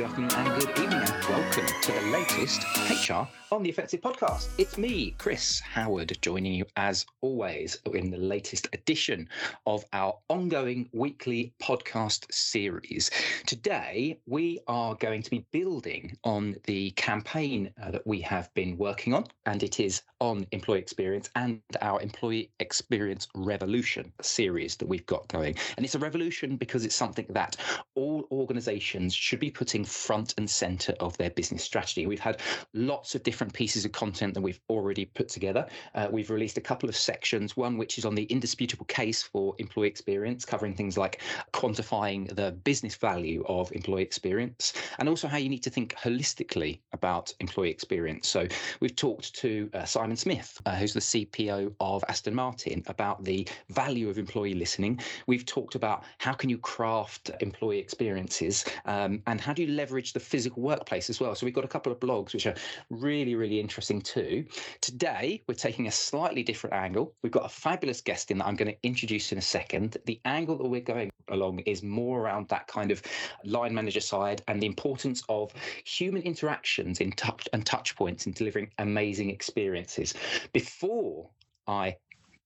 good afternoon and good evening, and welcome to the latest HR on the Effective Podcast. It's me, Chris Howard, joining you as always in the latest edition of our ongoing weekly podcast series. Today, we are going to be building on the campaign that we have been working on, and it is on employee experience and our Employee Experience Revolution series that we've got going. And it's a revolution because it's something that all organizations should be putting front and center of their business strategy. We've had lots of different pieces of content that we've already put together. We've released a couple of sections, one which is on the indisputable case for employee experience, covering things like quantifying the business value of employee experience and also how you need to think holistically about employee experience. So we've talked to Simon Smith, who's the CPO of Aston Martin, about the value of employee listening. We've talked about how can you craft employee experiences and how do you leverage the physical workplace as well. So we've got a couple of blogs which are really interesting too. Today, we're taking a slightly different angle. We've got a fabulous guest in that I'm going to introduce in a second. The angle that we're going along is more around that kind of line manager side and the importance of human interactions in touch points in delivering amazing experiences. Before I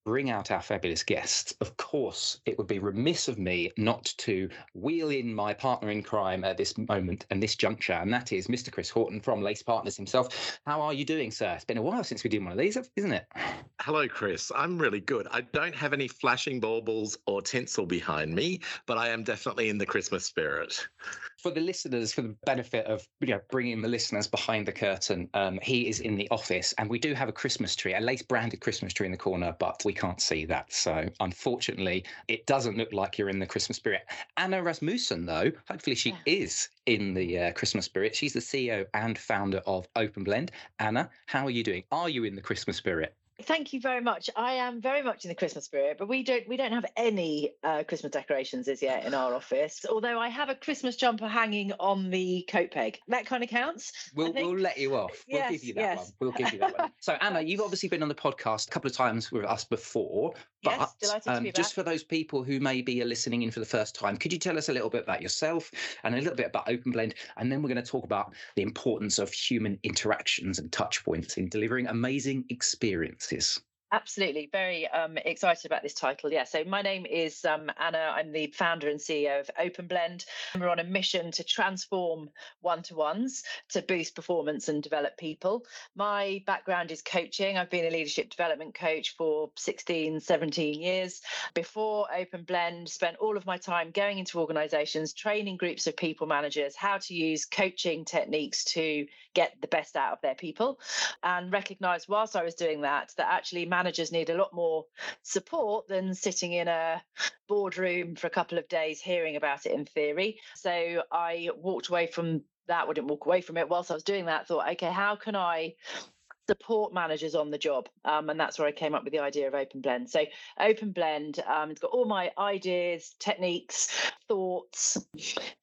bring out our fabulous guests, of course, it would be remiss of me not to wheel in my partner in crime at this moment and this juncture, and that is Mr. Chris Horton from Lace Partners himself. How are you doing, sir? It's been a while since we did one of these, isn't it? Hello, Chris. I'm really good. I don't have any flashing baubles or tinsel behind me, but I am definitely in the Christmas spirit. For the listeners, for the benefit of bringing the listeners behind the curtain, he is in the office, and we do have a Christmas tree, a Lace-branded Christmas tree in the corner, but we can't see that. So unfortunately, it doesn't look like you're in the Christmas spirit. Anna Rasmussen, though, hopefully she is in the Christmas spirit. She's the CEO and founder of OpenBlend. Anna, how are you doing? Are you in the Christmas spirit? Thank you very much. I am very much in the Christmas spirit, but we don't have any Christmas decorations as yet in our office, although I have a Christmas jumper hanging on the coat peg. That kind of counts. We'll let you off. We'll give you that one. So, Anna, you've obviously been on the podcast a couple of times with us before, but yes, delighted to be back. Just for those people who maybe are listening in for the first time, could you tell us a little bit about yourself and a little bit about OpenBlend, and then we're going to talk about the importance of human interactions and touch points in delivering amazing experience. Absolutely. Very excited about this title. Yeah. So my name is Anna. I'm the founder and CEO of OpenBlend. We're on a mission to transform one-to-ones to boost performance and develop people. My background is coaching. I've been a leadership development coach for 16, 17 years. Before OpenBlend, spent all of my time going into organizations, training groups of people managers how to use coaching techniques to get the best out of their people, and recognized whilst I was doing that actually managers need a lot more support than sitting in a boardroom for a couple of days hearing about it in theory. So I walked away from that, wouldn't walk away from it. Whilst I was doing that, I thought, okay, how can I support managers on the job? And that's where I came up with the idea of OpenBlend. So OpenBlend, it's got all my ideas, techniques, thoughts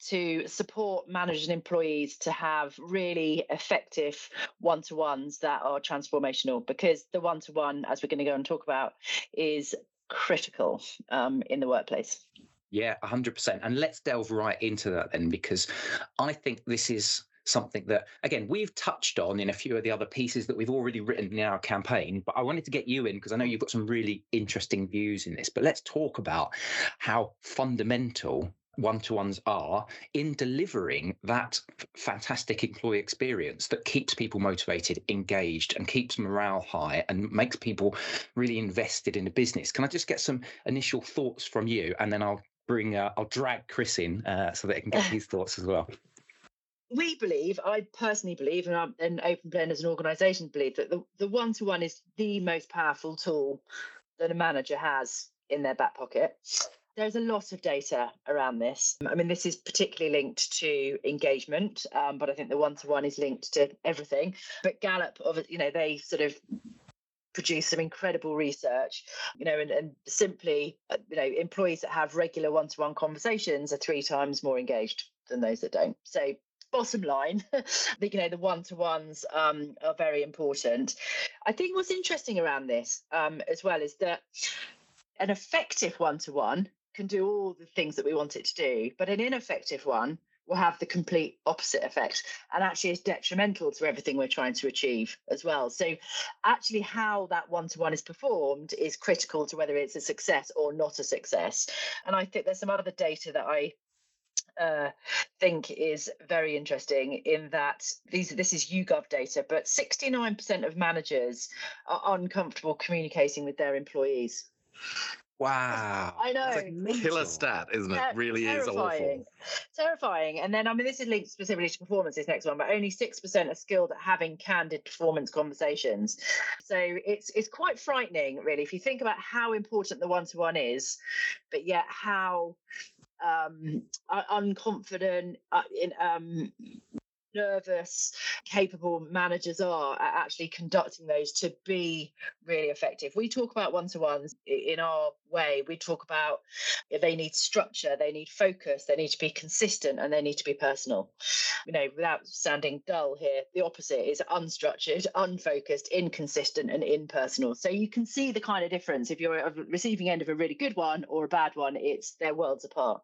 to support managers and employees to have really effective one-to-ones that are transformational, because the one-to-one, as we're going to go and talk about, is critical in the workplace. Yeah, 100%. And let's delve right into that then, because I think this is something that, again, we've touched on in a few of the other pieces that we've already written in our campaign, but I wanted to get you in because I know you've got some really interesting views in this. But let's talk about how fundamental one-to-ones are in delivering that fantastic employee experience that keeps people motivated, engaged, and keeps morale high and makes people really invested in the business. Can I just get some initial thoughts from you, and then I'll drag Chris in so that he can get his thoughts as well. We believe, I personally believe, and OpenBlend as an organisation believe, that the one-to-one is the most powerful tool that a manager has in their back pocket. There's a lot of data around this. I mean, this is particularly linked to engagement, but I think the one-to-one is linked to everything. But Gallup, they sort of produce some incredible research, and simply, employees that have regular one-to-one conversations are 3 times more engaged than those that don't. So, bottom line, the one-to-ones are very important. I think what's interesting around this as well is that an effective one-to-one can do all the things that we want it to do, but an ineffective one will have the complete opposite effect, and actually is detrimental to everything we're trying to achieve as well. So actually how that one-to-one is performed is critical to whether it's a success or not a success. And I think there's some other data that I think is very interesting, in that this is YouGov data, but 69% of managers are uncomfortable communicating with their employees. Wow. I know. It's a killer stat, isn't it? Yeah, really terrifying. Is awful. Terrifying. And then, I mean, this is linked specifically to performance, this next one, but only 6% are skilled at having candid performance conversations. So it's quite frightening, really, if you think about how important the one-to-one is, but yet how unconfident, nervous, capable managers are at actually conducting those to be really effective. We talk about one-to-ones in our way. We talk about they need structure, they need focus, they need to be consistent, and they need to be personal. You know, without sounding dull here, the opposite is unstructured, unfocused, inconsistent, and impersonal. So you can see the kind of difference. If you're at the receiving end of a really good one or a bad one, it's they're worlds apart.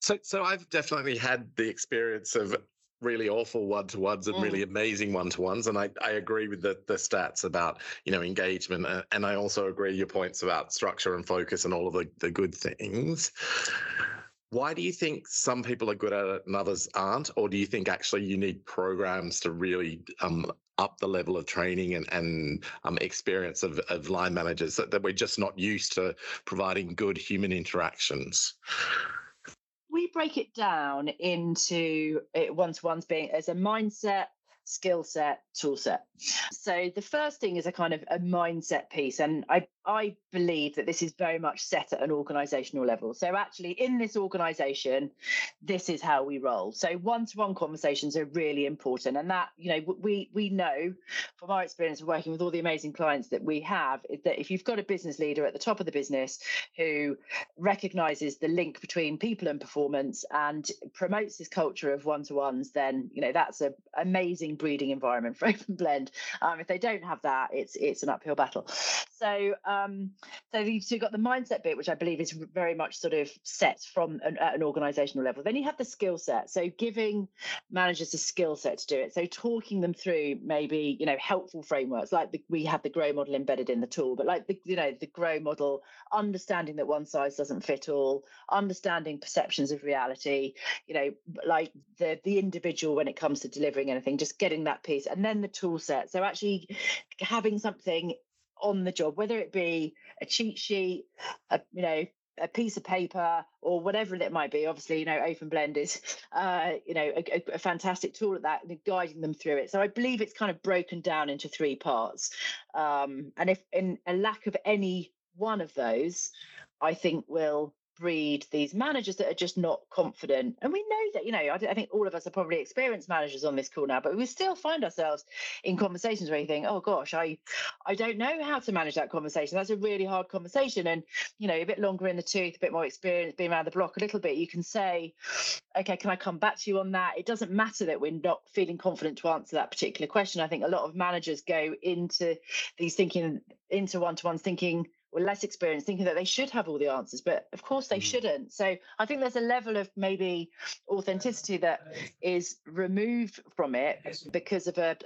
So I've definitely had the experience of really awful one-to-ones and really amazing one-to-ones. And I agree with the stats about, you know, engagement. And I also agree your points about structure and focus and all of the good things. Why do you think some people are good at it and others aren't? Or do you think actually you need programs to really up the level of training and experience of line managers that we're just not used to providing good human interactions? We break it down into one-to-ones being as a mindset, skill set, tool set. So the first thing is a kind of a mindset piece. And I believe that this is very much set at an organizational level. So actually in this organization, this is how we roll. So one-to-one conversations are really important. And that, you know, we know from our experience of working with all the amazing clients that we have, is that if you've got a business leader at the top of the business who recognizes the link between people and performance and promotes this culture of one-to-ones, then, you know, that's an amazing breeding environment for OpenBlend. If they don't have that, it's an uphill battle. So, so you've got the mindset bit, which I believe is very much sort of set from at an organizational level. Then you have the skill set. So giving managers a skill set to do it. So talking them through maybe, you know, helpful frameworks, like we have the GROW model embedded in the tool, but like, the GROW model, understanding that one size doesn't fit all, understanding perceptions of reality, you know, like the individual when it comes to delivering anything, just getting that piece. And then the tool set. So actually having something on the job, whether it be a cheat sheet, a piece of paper, or whatever it might be. Obviously, you know, OpenBlend is, a fantastic tool at that, and guiding them through it. So I believe it's kind of broken down into three parts. And if in a lack of any one of those, I think will breed these managers that are just not confident. And we know that, you know, I think all of us are probably experienced managers on this call now, but we still find ourselves in conversations where you think, oh gosh, I don't know how to manage that conversation. That's a really hard conversation. And, you know, a bit longer in the tooth, a bit more experience, being around the block a little bit, you can say, okay, can I come back to you on that? It doesn't matter that we're not feeling confident to answer that particular question. I think a lot of managers go into one-to-ones thinking, or less experienced, thinking that they should have all the answers, but of course they shouldn't. So I think there's a level of maybe authenticity that is removed from it because of a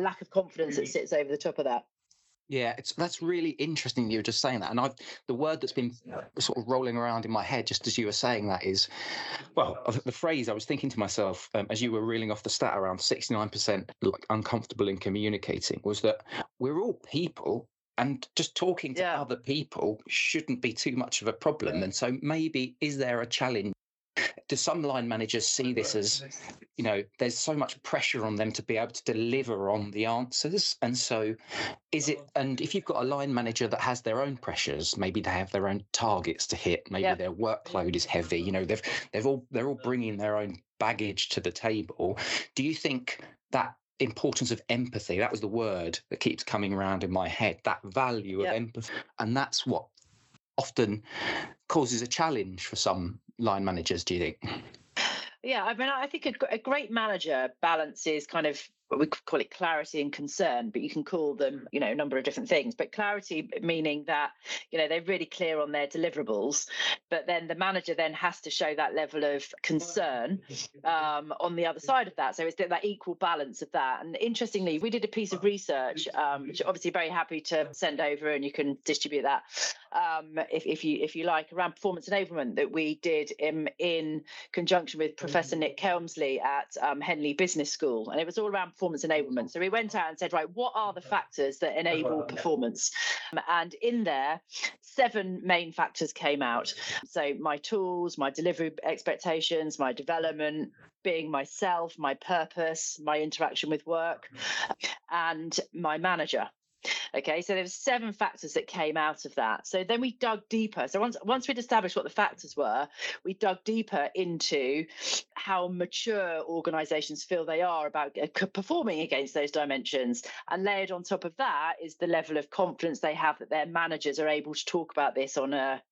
lack of confidence that sits over the top of that. Yeah, that's really interesting you were just saying that. And the word that's been sort of rolling around in my head just as you were saying that is, well, the phrase I was thinking to myself as you were reeling off the stat around 69% like uncomfortable in communicating, was that we're all people. And just talking to other people shouldn't be too much of a problem. And so maybe, is there a challenge? Do some line managers see this as, you know, there's so much pressure on them to be able to deliver on the answers? And so and if you've got a line manager that has their own pressures, maybe they have their own targets to hit, maybe their workload is heavy, you know, they're all bringing their own baggage to the table. Do you think that importance of empathy, that was the word that keeps coming around in my head, that value of empathy, and that's what often causes a challenge for some line managers, do you think? Yeah, I mean, I think a great manager balances kind of we could call it clarity and concern, but you can call them, you know, a number of different things. But clarity meaning that, you know, they're really clear on their deliverables, but then the manager then has to show that level of concern on the other side of that. So it's that equal balance of that. And interestingly, we did a piece of research, which obviously very happy to send over, and you can distribute that if you like, around performance enablement that we did in conjunction with Professor Nick Kelmsley at Henley Business School. And it was all around performance enablement. So we went out and said, right, what are the factors that enable performance? And in there, 7 main factors came out. So my tools, my delivery expectations, my development, being myself, my purpose, my interaction with work, and my manager. Okay, so there's 7 factors that came out of that. So then we dug deeper. So once we'd established what the factors were, we dug deeper into how mature organizations feel they are about performing against those dimensions. And layered on top of that is the level of confidence they have that their managers are able to talk about this on a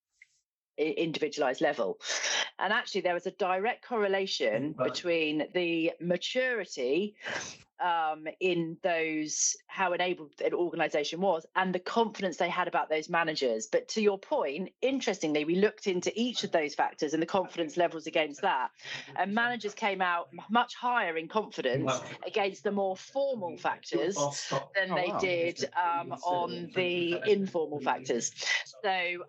individualized level. And actually, there was a direct correlation between the maturity in those, how enabled an organization was, and the confidence they had about those managers. But to your point, interestingly, we looked into each of those factors and the confidence levels against that, and managers came out much higher in confidence against the more formal factors than they did on the informal factors. So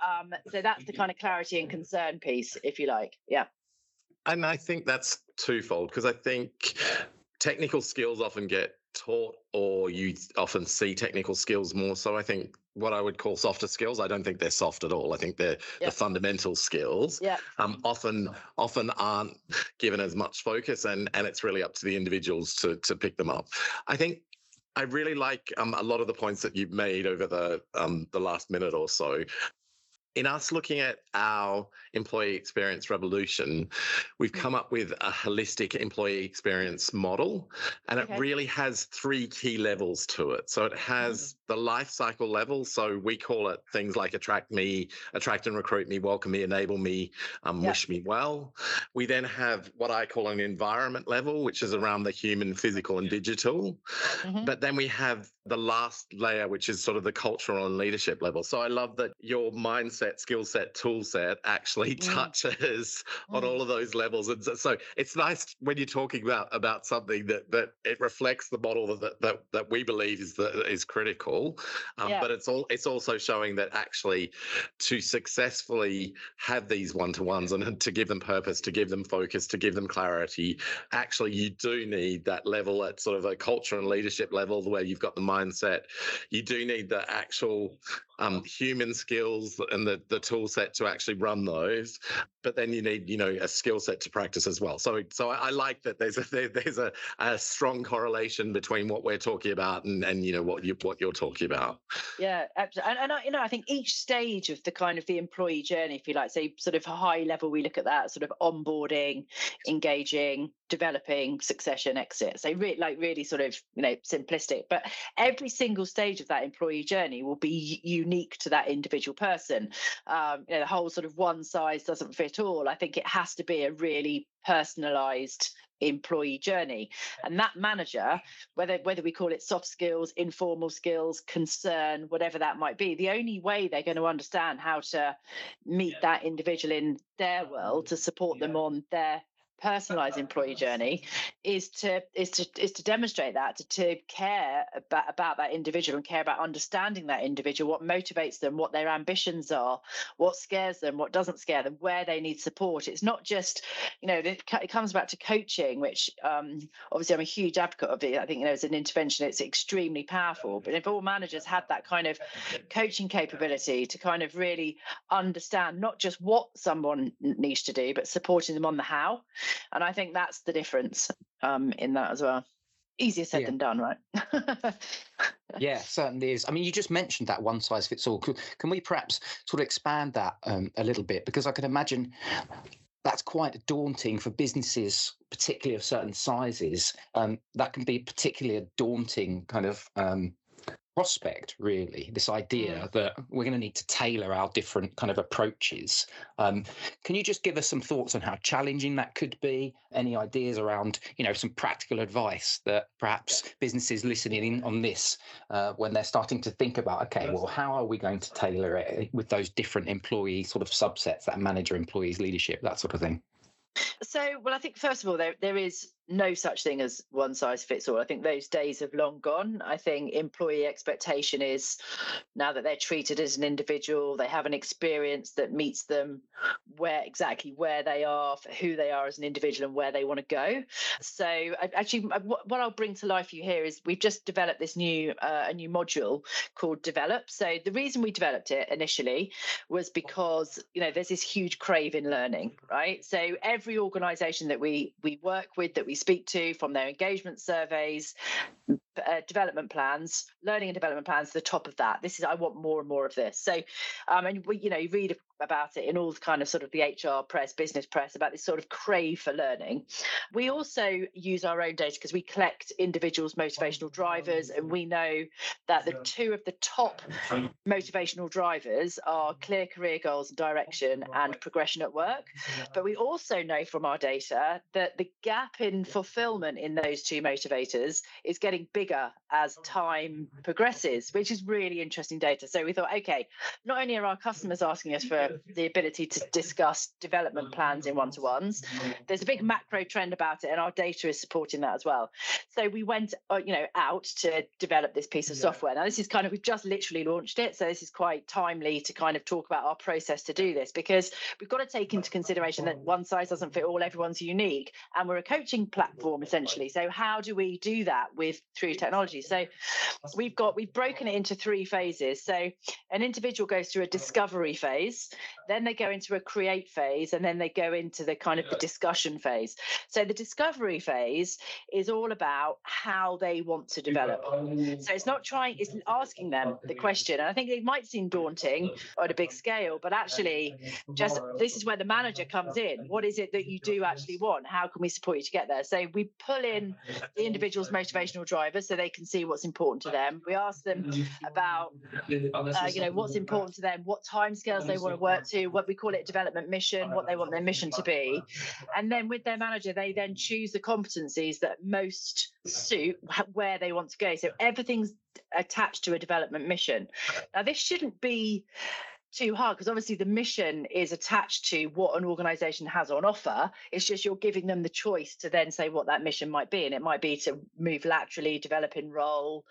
that's the kind of clarity and concern piece, if you like. Yeah. And I think that's twofold, because I think technical skills often get taught, or you often see technical skills more so. I think what I would call softer skills, I don't think they're soft at all. I think they're the fundamental skills. Yeah. Often aren't given as much focus, and it's really up to the individuals to pick them up. I think I really like a lot of the points that you've made over the last minute or so. In us looking at our employee experience revolution, we've come up with a holistic employee experience model, and it really has 3 key levels to it. So it has the life cycle level. So we call it things like attract and recruit me, welcome me, enable me, wish me well. We then have what I call an environment level, which is around the human, physical, and digital. Mm-hmm. But then we have the last layer, which is sort of the cultural and leadership level. So I love that your mindset, skill set, tool set actually touches on all of those levels. And so it's nice when you're talking about something that it reflects the model that we believe is critical. But it's also showing that actually to successfully have these one-to-ones and to give them purpose, to give them focus, to give them clarity, actually you do need that level at sort of a culture and leadership level where you've got the mindset. You do need the actual human skills and the tool set to actually run those, but then you need, you know, a skill set to practice as well. So I like that there's a strong correlation between what we're talking about and you know what you're talking about. Yeah, absolutely. And I, you know, I think each stage of the kind of the employee journey, if you like, say sort of high level, we look at that sort of onboarding, engaging, developing, succession, exit. So really sort of, you know, simplistic, but every single stage of that employee journey will be unique to that individual person. You know, the whole sort of one size doesn't fit all. I think it has to be a really personalized employee journey, and that manager, whether we call it soft skills, informal skills, concern, whatever that might be, the only way they're going to understand how to meet that individual in their world to support them on their personalized employee journey is to demonstrate that, to care about that individual, and care about understanding that individual, what motivates them, what their ambitions are, what scares them, what doesn't scare them, where they need support. It's not just, you know, it comes back to coaching, which obviously I'm a huge advocate of it. I think, you know, as an intervention, it's extremely powerful. But if all managers had that kind of coaching capability to kind of really understand not just what someone needs to do, but supporting them on the how. And I think that's the difference in that as well. Easier said than done, right? Yeah, certainly is. I mean, you just mentioned that one size fits all. Can we perhaps sort of expand that a little bit? Because I can imagine that's quite daunting for businesses, particularly of certain sizes. That can be particularly a daunting kind of prospect, really, this idea that we're going to need to tailor our different kind of approaches. Can you just give us some thoughts on how challenging that could be? Any ideas around, you know, some practical advice that perhaps businesses listening in on this when they're starting to think about, okay, well, how are we going to tailor it with those different employee sort of subsets, that manager, employees, leadership, that sort of thing? So, well, I think, first of all, there is no such thing as one size fits all. I think those days have long gone. I think employee expectation is now that they're treated as an individual, they have an experience that meets them exactly where they are, who they are as an individual and where they want to go. So actually, what I'll bring to life for you here is we've just developed this new module called Develop. So the reason we developed it initially was because, you know, there's this huge crave in learning, right? So every organisation that we work with, that we speak to, from their engagement surveys, development plans, learning and development plans, the top of that. This is, I want more and more of this. So, and we, you know, you read about it in all the kind of sort of the HR press, business press, about this sort of crave for learning. We also use our own data because we collect individuals' motivational drivers, and we know that the two of the top motivational drivers are clear career goals and direction and progression at work. But we also know from our data that the gap in fulfillment in those two motivators is getting bigger as time progresses, which is really interesting data. So we thought, okay, not only are our customers asking us for the ability to discuss development plans in one-to-ones, there's a big macro trend about it, and our data is supporting that as well. So we went, out to develop this piece of software. Now this is kind of, we've just literally launched it, so this is quite timely to kind of talk about our process to do this, because we've got to take into consideration that one size doesn't fit all, everyone's unique, and we're a coaching platform essentially. So how do we do that through technology? So we've broken it into three phases. So an individual goes through a discovery phase, then they go into a create phase, and then they go into the kind of the discussion phase. So the discovery phase is all about how they want to develop. So it's asking them the question. And I think it might seem daunting on a big scale, but actually just this is where the manager comes in. What is it that you do actually want? How can we support you to get there? So we pull in the individual's motivational driver so they can see what's important to them. We ask them about, what's important to them, what timescales they want to work to, what we call it development mission, what they want their mission to be. And then with their manager, they then choose the competencies that most suit where they want to go. So everything's attached to a development mission. Now, this shouldn't be too hard, because obviously the mission is attached to what an organization has on offer. It's just you're giving them the choice to then say what that mission might be, and it might be to move laterally, develop in role,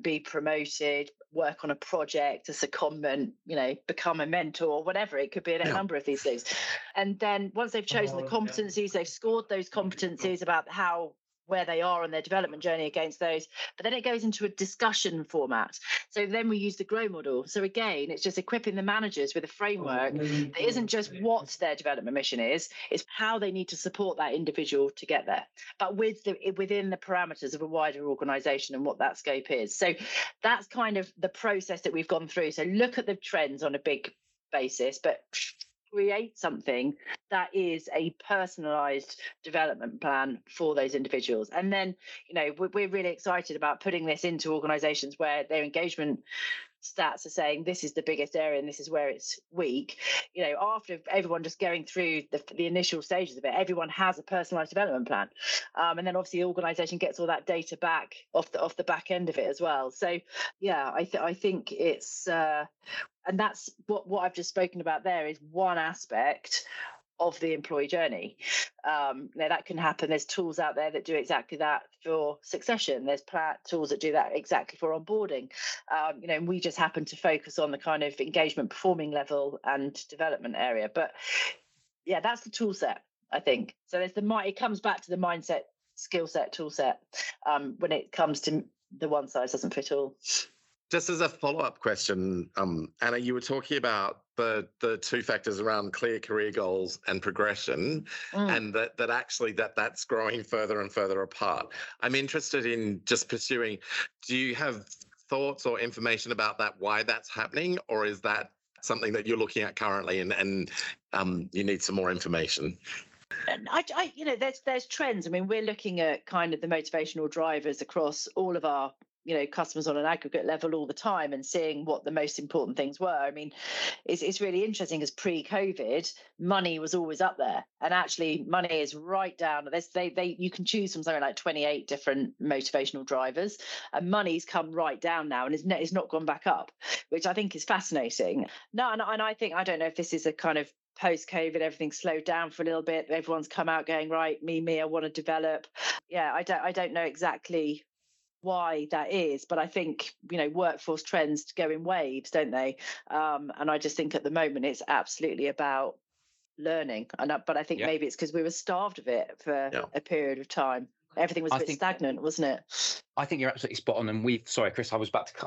be promoted, work on a project, a secondment, you know, become a mentor, whatever. It could be a number of these things. And then once they've chosen the competencies, they've scored those competencies about where they are on their development journey against those, but then it goes into a discussion format. So then we use the GROW model. So again, it's just equipping the managers with a framework that isn't just what their development mission is, it's how they need to support that individual to get there, but within the parameters of a wider organization and what that scope is. So that's kind of the process that we've gone through. So look at the trends on a big basis, but create something that is a personalized development plan for those individuals. And then, you know, we're really excited about putting this into organizations where their engagement stats are saying this is the biggest area and this is where it's weak. You know, after everyone just going through the initial stages of it, everyone has a personalized development plan, and then obviously the organization gets all that data back off the back end of it as well. So yeah, I think it's and that's what I've just spoken about there is one aspect of the employee journey. Now that can happen. There's tools out there that do exactly that for succession. There's tools that do that exactly for onboarding. And we just happen to focus on the kind of engagement performing level and development area. But yeah, that's the tool set, I think. So it comes back to the mindset, skill set, tool set when it comes to the one size doesn't fit all. Just as a follow-up question, Anna, you were talking about the two factors around clear career goals and progression, and that actually that's growing further and further apart. I'm interested in just pursuing, do you have thoughts or information about that, why that's happening, or is that something that you're looking at currently and you need some more information? And there's trends. I mean, we're looking at kind of the motivational drivers across all of our you know, customers on an aggregate level all the time and seeing what the most important things were. I mean, it's really interesting because pre-COVID, money was always up there. And actually, money is right down. You can choose from something like 28 different motivational drivers, and money's come right down now, and it's not gone back up, which I think is fascinating. No, and I think, I don't know if this is a kind of post-COVID, everything's slowed down for a little bit. Everyone's come out going, right, me, I want to develop. Yeah, I don't know exactly why that is, but I think, you know, workforce trends go in waves, don't they? And I just think at the moment it's absolutely about learning. But I think maybe it's because we were starved of it for a period of time. Everything was a bit stagnant, wasn't it? I think you're absolutely spot on. And sorry, Chris, I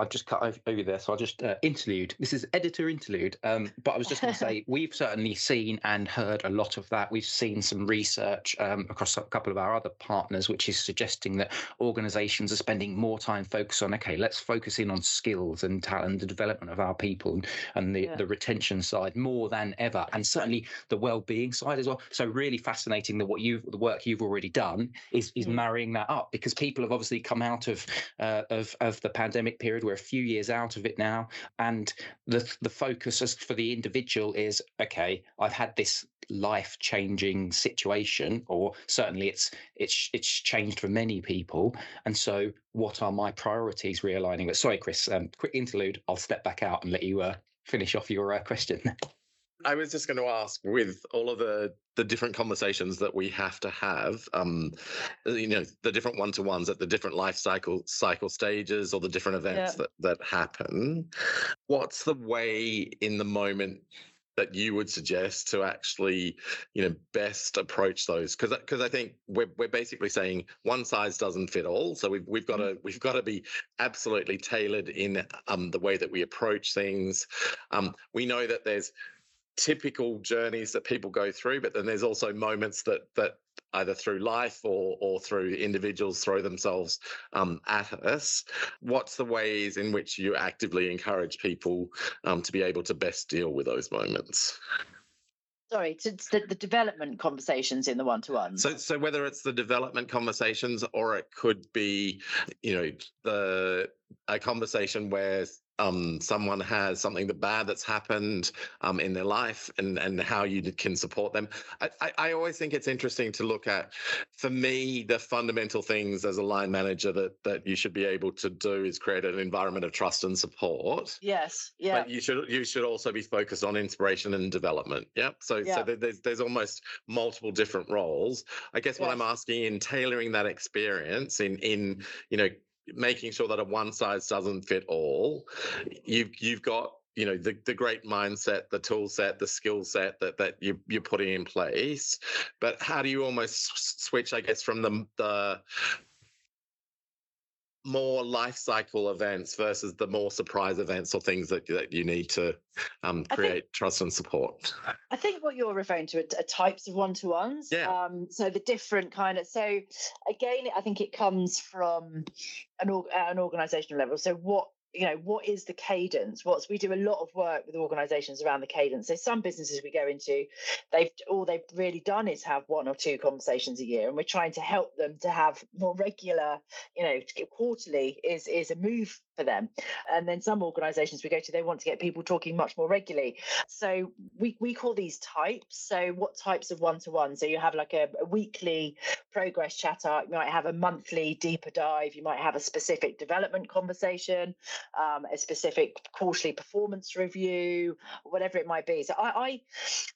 just cut over there. So I'll just interlude. This is editor interlude. But I was just going to say, we've certainly seen and heard a lot of that. We've seen some research across a couple of our other partners, which is suggesting that organizations are spending more time focused on, okay, let's focus in on skills and talent, the development of our people and the retention side more than ever. And certainly the well-being side as well. So really fascinating that the work you've already done is marrying that up, because people have obviously come out of the pandemic period. We're a few years out of it now, and the focus as for the individual is, okay, I've had this life-changing situation, or certainly it's changed for many people, and so what are my priorities, realigning. But sorry, Chris, quick interlude. I'll step back out and let you finish off your question. I was just going to ask, with all of the different conversations that we have to have, you know, the different one-to-ones at the different life cycle stages or the different events that happen, what's the way in the moment that you would suggest to actually, you know, best approach those? Because I think we're basically saying one size doesn't fit all. So we've got to be absolutely tailored in the way that we approach things. We know that there's typical journeys that people go through, but then there's also moments that either through life or through individuals throw themselves at us. What's the ways in which you actively encourage people to be able to best deal with those moments? Sorry, it's the development conversations in the one-to-one. So whether it's the development conversations, or it could be, you know, a conversation where someone has something bad that's happened in their life, and how you can support them. I always think it's interesting to look at, for me, the fundamental things as a line manager that you should be able to do is create an environment of trust and support. Yes. Yeah. But you should also be focused on inspiration and development. Yep. So there's almost multiple different roles. I guess what I'm asking, in tailoring that experience in, you know, making sure that a one size doesn't fit all, you've got, you know, the great mindset, the tool set, the skill set that you're putting in place, but how do you almost switch, I guess, from the more life cycle events versus the more surprise events or things that you need to create trust and support? I think what you're referring to are types of one-to-ones. Yeah. So the different kind of, so again, I think it comes from an organizational level. So what is the cadence? We do a lot of work with organizations around the cadence. So some businesses we go into, they've really done is have one or two conversations a year, and we're trying to help them to have more regular, you know, quarterly is a move for them. And then some organizations we go to, they want to get people talking much more regularly. So we call these types. So what types of one-to-one? So you have like a weekly progress chatter, you might have a monthly deeper dive, you might have a specific development conversation, a specific quarterly performance review, whatever it might be. So I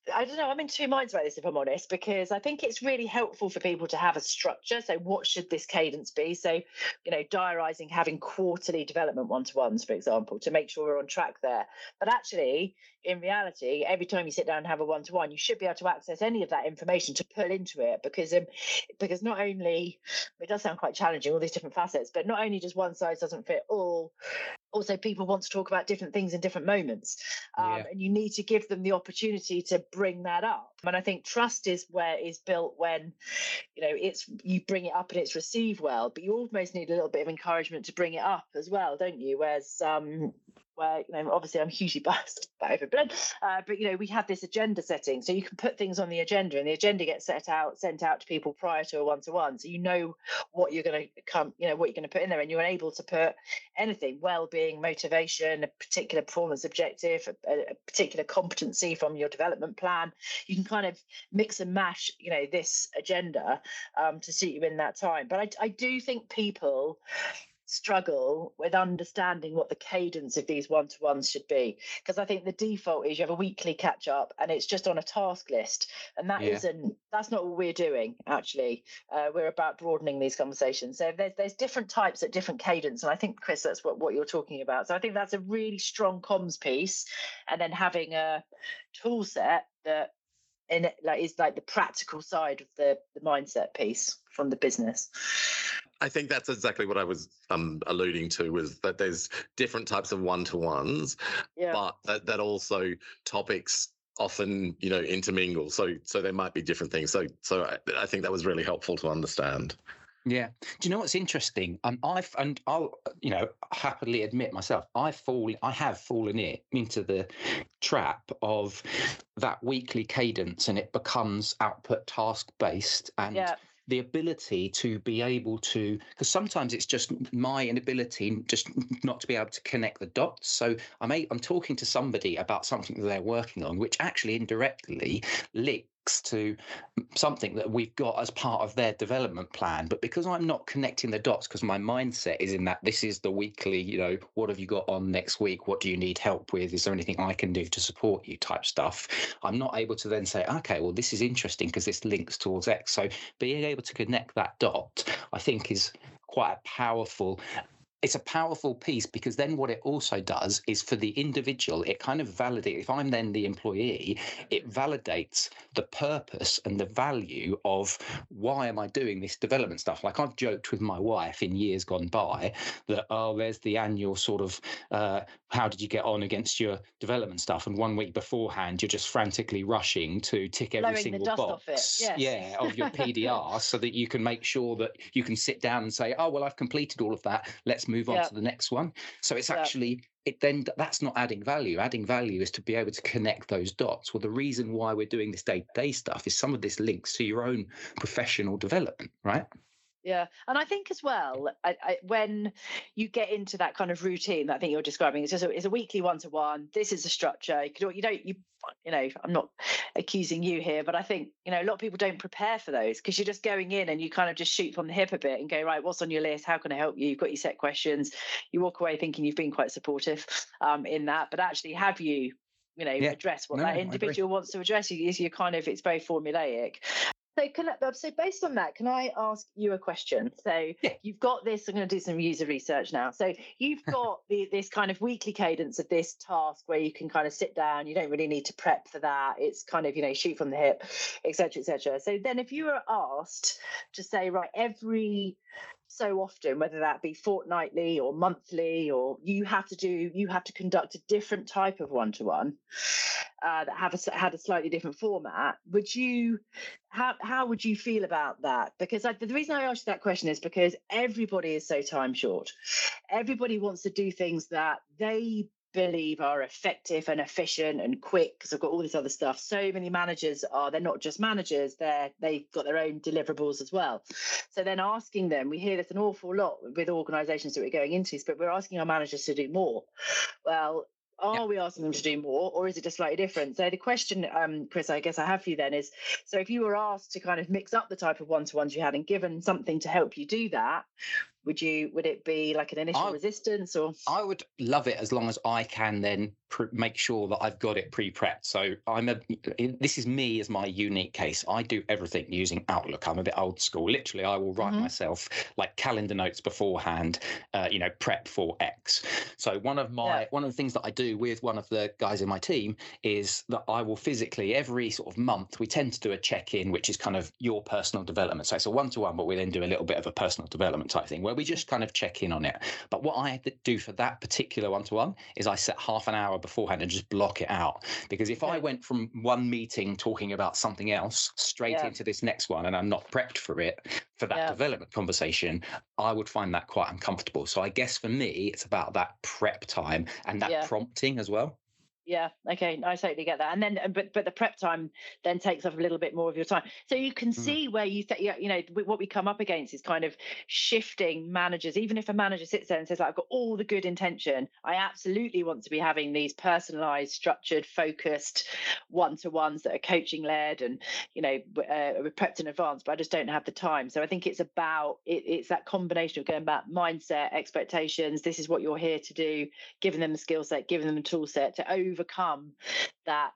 don't know, I'm in two minds about this, if I'm honest, because I think it's really helpful for people to have a structure. So what should this cadence be? So, you know, diarising, having quarterly development one-to-ones, for example, to make sure we're on track there. But actually, in reality, every time you sit down and have a one-to-one, you should be able to access any of that information to pull into it, because not only, it does sound quite challenging, all these different facets, but not only does one size doesn't fit all, also people want to talk about different things in different moments, and you need to give them the opportunity to bring that up. And I think trust is where is built when, you know, you bring it up and it's received well, but you almost need a little bit of encouragement to bring it up as well, don't you? Whereas where, you know, obviously I'm hugely biased by OpenBlend, but, you know, we have this agenda setting. So you can put things on the agenda and the agenda gets sent out to people prior to a one-to-one. So you know what you're going to put in there, and you're able to put anything, well-being, motivation, a particular performance objective, a particular competency from your development plan. You can kind of mix and mash, you know, this agenda to suit you in that time. But I do think people struggle with understanding what the cadence of these one-to-ones should be, because I think the default is you have a weekly catch-up and it's just on a task list, and that's not what we're doing. Actually, we're about broadening these conversations. So there's different types at different cadence, and I think, Chris, that's what you're talking about. So I think that's a really strong comms piece, and then having a tool set that is the practical side of the mindset piece from the business. I think that's exactly what I was alluding to, was that there's different types of one-to-ones, but that also topics often, you know, intermingle. So there might be different things. So I think that was really helpful to understand. Yeah. Do you know what's interesting? I'll happily admit myself, I have fallen into the trap of that weekly cadence, and it becomes output task based, and the ability to be able to, because sometimes it's just my inability just not to be able to connect the dots. So I'm talking to somebody about something that they're working on, which actually indirectly links to something that we've got as part of their development plan. But because I'm not connecting the dots, because my mindset is in that this is the weekly, you know, what have you got on next week? What do you need help with? Is there anything I can do to support you type stuff? I'm not able to then say, okay, well, this is interesting because this links towards X. So being able to connect that dot, I think, is quite a powerful piece, because then what it also does is, for the individual, it kind of validates, if I'm then the employee, it validates the purpose and the value of why am I doing this development stuff. Like, I've joked with my wife in years gone by that, there's the annual sort of, how did you get on against your development stuff? And 1 week beforehand, you're just frantically rushing to tick every single box of your PDR so that you can make sure that you can sit down and say, oh, well, I've completed all of that. Let's move on to the next one. So it's actually, it then, that's not adding value. Adding value is to be able to connect those dots. Well, the reason why we're doing this day-to-day stuff is some of this links to your own professional development, right? Yeah. And I think as well, I, when you get into that kind of routine that I think you're describing, it's just it's a weekly one-to-one. This is a structure. You know, I'm not accusing you here, but I think, you know, a lot of people don't prepare for those, because you're just going in and you kind of just shoot from the hip a bit and go, right, what's on your list? How can I help you? You've got your set questions. You walk away thinking you've been quite supportive in that, but actually have you address what that individual wants to address? You're kind of, it's very formulaic. So based on that, can I ask you a question? So you've got this, I'm going to do some user research now. So you've got this kind of weekly cadence of this task where you can kind of sit down. You don't really need to prep for that. It's kind of, you know, shoot from the hip, et cetera, et cetera. So then if you were asked to say, right, every so often, whether that be fortnightly or monthly, or you have to conduct a different type of one-to-one that had a slightly different format, how would you feel about that? Because the reason I asked you that question is because everybody is so time short. Everybody wants to do things that they believe are effective and efficient and quick, because I've got all this other stuff. So many managers they're not just managers, they've got their own deliverables as well. So then asking them, we hear this an awful lot with organizations that we're going into, but we're asking our managers to do more. Well, are we asking them to do more, or is it just slightly different? So the question, Chris, I guess I have for you then is, so if you were asked to kind of mix up the type of one-to-ones you had and given something to help you do that, would it be like an initial resistance, or? I would love it as long as I can then make sure that I've got it pre-prepped. So this is me as my unique case. I do everything using Outlook. I'm a bit old school. Literally, I will write myself like calendar notes beforehand, prep for X. So one of the things that I do with one of the guys in my team is that I will physically, every sort of month, we tend to do a check-in, which is kind of your personal development. So it's a one-to-one, but we then do a little bit of a personal development type thing where we just kind of check in on it. But what I do for that particular one-to-one is I set half an hour hour beforehand and just block it out. Because if I went from one meeting talking about something else straight into this next one, and I'm not prepped for it, for that development conversation, I would find that quite uncomfortable. So I guess for me, it's about that prep time and that prompting as well. Yeah. Okay. I totally get that. And then, but the prep time then takes up a little bit more of your time. So you can see where you know, what we come up against is kind of shifting managers. Even if a manager sits there and says, like, I've got all the good intention, I absolutely want to be having these personalized, structured, focused one-to-ones that are coaching led and, you know, prepped in advance, but I just don't have the time. So I think it's about, it's that combination of going back, mindset, expectations. This is what you're here to do, giving them the skill set, giving them the tool set to overcome that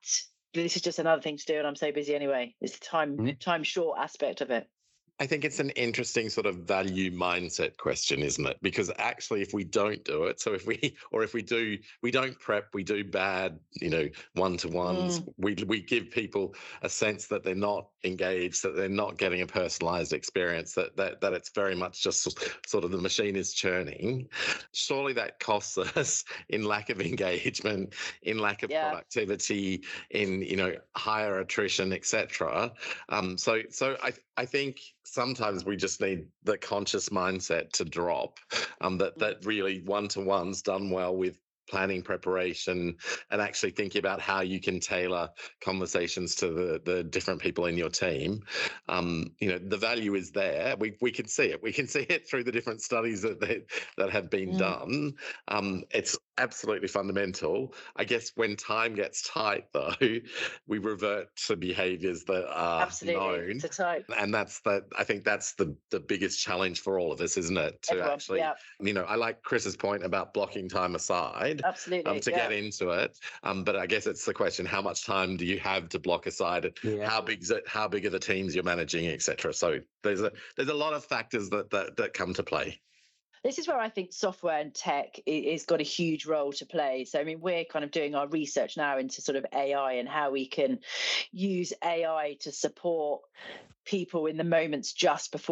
this is just another thing to do and I'm so busy anyway. It's the time short aspect of it. I think it's an interesting sort of value mindset question, isn't it? Because actually if we don't do it, if we do, we don't prep, we do bad, you know, one-to-ones, we give people a sense that they're not engaged, that they're not getting a personalized experience, that it's very much just sort of the machine is churning. Surely that costs us in lack of engagement, in lack of productivity, in, you know, higher attrition, etc. So I think sometimes we just need the conscious mindset to drop, that really one-to-ones done well with planning, preparation, and actually thinking about how you can tailor conversations to the different people in your team. You know, the value is there. We can see it. We can see it through the different studies that have been done. It's absolutely fundamental. I guess when time gets tight, though, we revert to behaviours that are known. And that's the. I think that's the biggest challenge for all of us, isn't it? To actually, you know, I like Chris's point about blocking time aside. Absolutely. To get into it. But I guess it's the question: how much time do you have to block aside? Yeah. How big is it? How big are the teams you're managing, etc. So there's a lot of factors that come to play. This is where I think software and tech has got a huge role to play. So, I mean, we're kind of doing our research now into sort of AI and how we can use AI to support people in the moments just before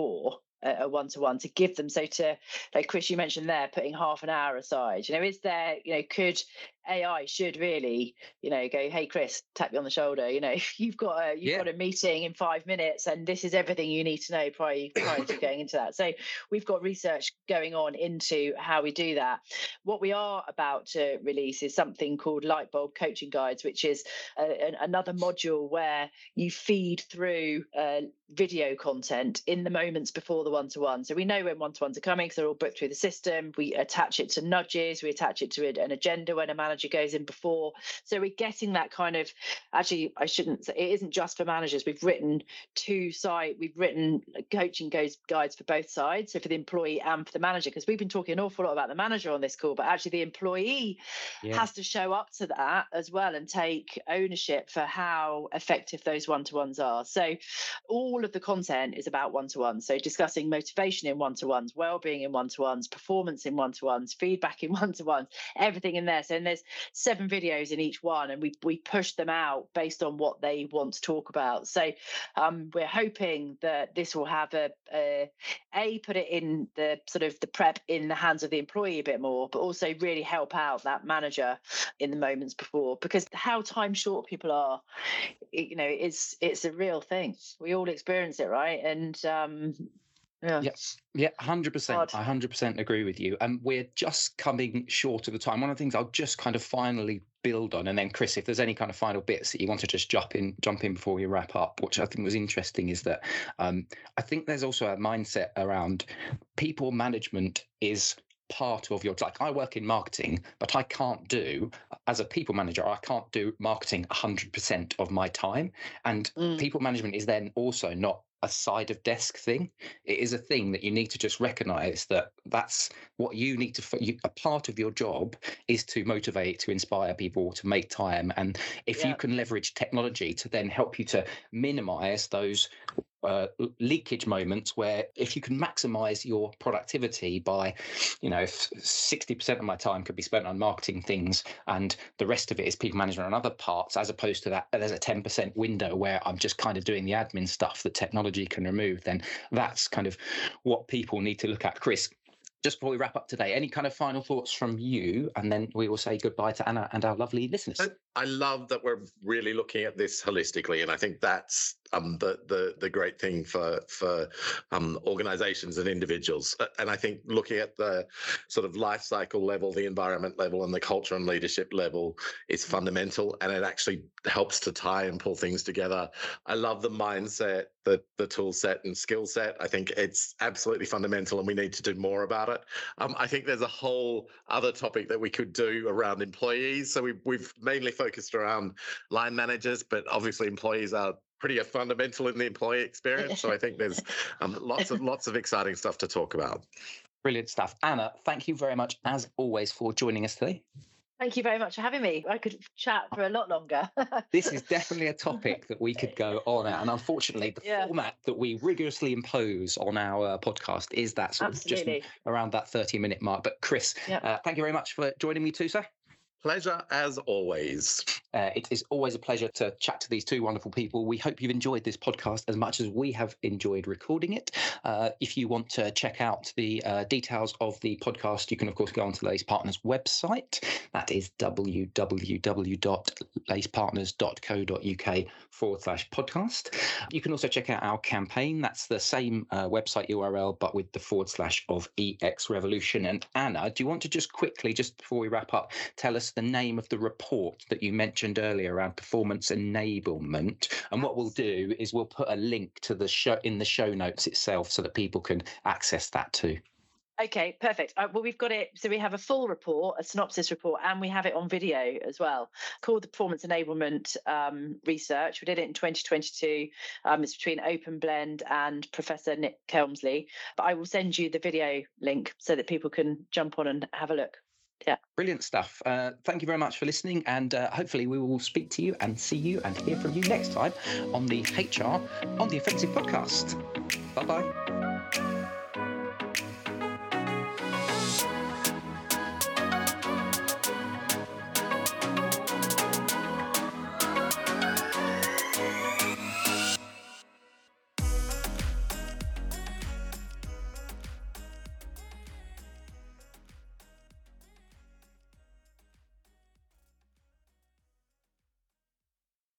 a one-to-one to give them. So to, like Chris, you mentioned there, putting half an hour aside, you know, is there, you know, could AI should really, you know, go, hey, Chris, tap you on the shoulder, you know, you've got a meeting in 5 minutes and this is everything you need to know prior to going into that. So we've got research going on into how we do that. What we are about to release is something called Lightbulb Coaching Guides, which is another module where you feed through video content in the moments before the one-to-one. So we know when one-to-ones are coming because they're all booked through the system. We attach it to nudges. We attach it to an agenda when a manager goes in before. So we're getting that kind of, actually, I shouldn't say, it isn't just for managers. We've written coaching guides for both sides. So for the employee and for the manager, because we've been talking an awful lot about the manager on this call, but actually the employee has to show up to that as well and take ownership for how effective those one-to-ones are. So all of the content is about one-to-ones. So discussing motivation in one-to-ones, well-being in one-to-ones, performance in one-to-ones, feedback in one-to-ones, everything in there. So and there's 7 videos in each one, and we push them out based on what they want to talk about. So we're hoping that this will have a put it in the sort of the prep in the hands of the employee a bit more, but also really help out that manager in the moments before, because how time short people are, you know, it's a real thing. We all experience it, right? And Yeah, 100%. I 100% agree with you. And we're just coming short of the time. One of the things I'll just kind of finally build on, and then Chris, if there's any kind of final bits that you want to just jump in before we wrap up, which I think was interesting, is that I think there's also a mindset around people management is part of your, like, I work in marketing, but I can't do, as a people manager, I can't do marketing 100% of my time. And people management is then also not a side of desk thing. It is a thing that you need to just recognize that's what you need to, a part of your job is to motivate, to inspire people, to make time. And if you can leverage technology to then help you to minimize those leakage moments, where if you can maximize your productivity by, you know, if 60% of my time could be spent on marketing things and the rest of it is people management and other parts, as opposed to that, there's a 10% window where I'm just kind of doing the admin stuff that technology can remove, then that's kind of what people need to look at. Chris, just before we wrap up today, any kind of final thoughts from you? And then we will say goodbye to Anna and our lovely listeners. I love that we're really looking at this holistically. And I think that's the great thing for organizations and individuals. And I think looking at the sort of life cycle level, the environment level, and the culture and leadership level is fundamental. And it actually helps to tie and pull things together. I love the mindset, the tool set and skill set. I think it's absolutely fundamental and we need to do more about it. I think there's a whole other topic that we could do around employees. So we've mainly focused around line managers, but obviously employees are pretty fundamental in the employee experience. So I think there's lots of exciting stuff to talk about. Brilliant stuff. Anna, thank you very much, as always, for joining us today. Thank you very much for having me. I could chat for a lot longer. This is definitely a topic that we could go on at. And unfortunately, the format that we rigorously impose on our podcast is that sort of just around that 30-minute mark. But Chris, thank you very much for joining me too, sir. Pleasure as always. It is always a pleasure to chat to these two wonderful people. We hope you've enjoyed this podcast as much as we have enjoyed recording it. If you want to check out the details of the podcast, you can, of course, go onto the Lace Partners website. That is www.lacepartners.co.uk/podcast. You can also check out our campaign. That's the same website URL, but with the /EX Revolution. And Anna, do you want to just quickly, just before we wrap up, tell us the name of the report that you mentioned earlier around performance enablement? And what we'll do is we'll put a link to the show in the show notes itself so that people can access that too. Okay, perfect. Well, we've got it. So we have a full report, a synopsis report, and we have it on video as well, called the Performance Enablement Research. We did it in 2022. It's between OpenBlend and Professor Nick Kelmsley. But I will send you the video link so that people can jump on and have a look. Yeah. Brilliant stuff. Thank you very much for listening. And hopefully we will speak to you and see you and hear from you next time on the HR on the Offensive podcast. Bye-bye.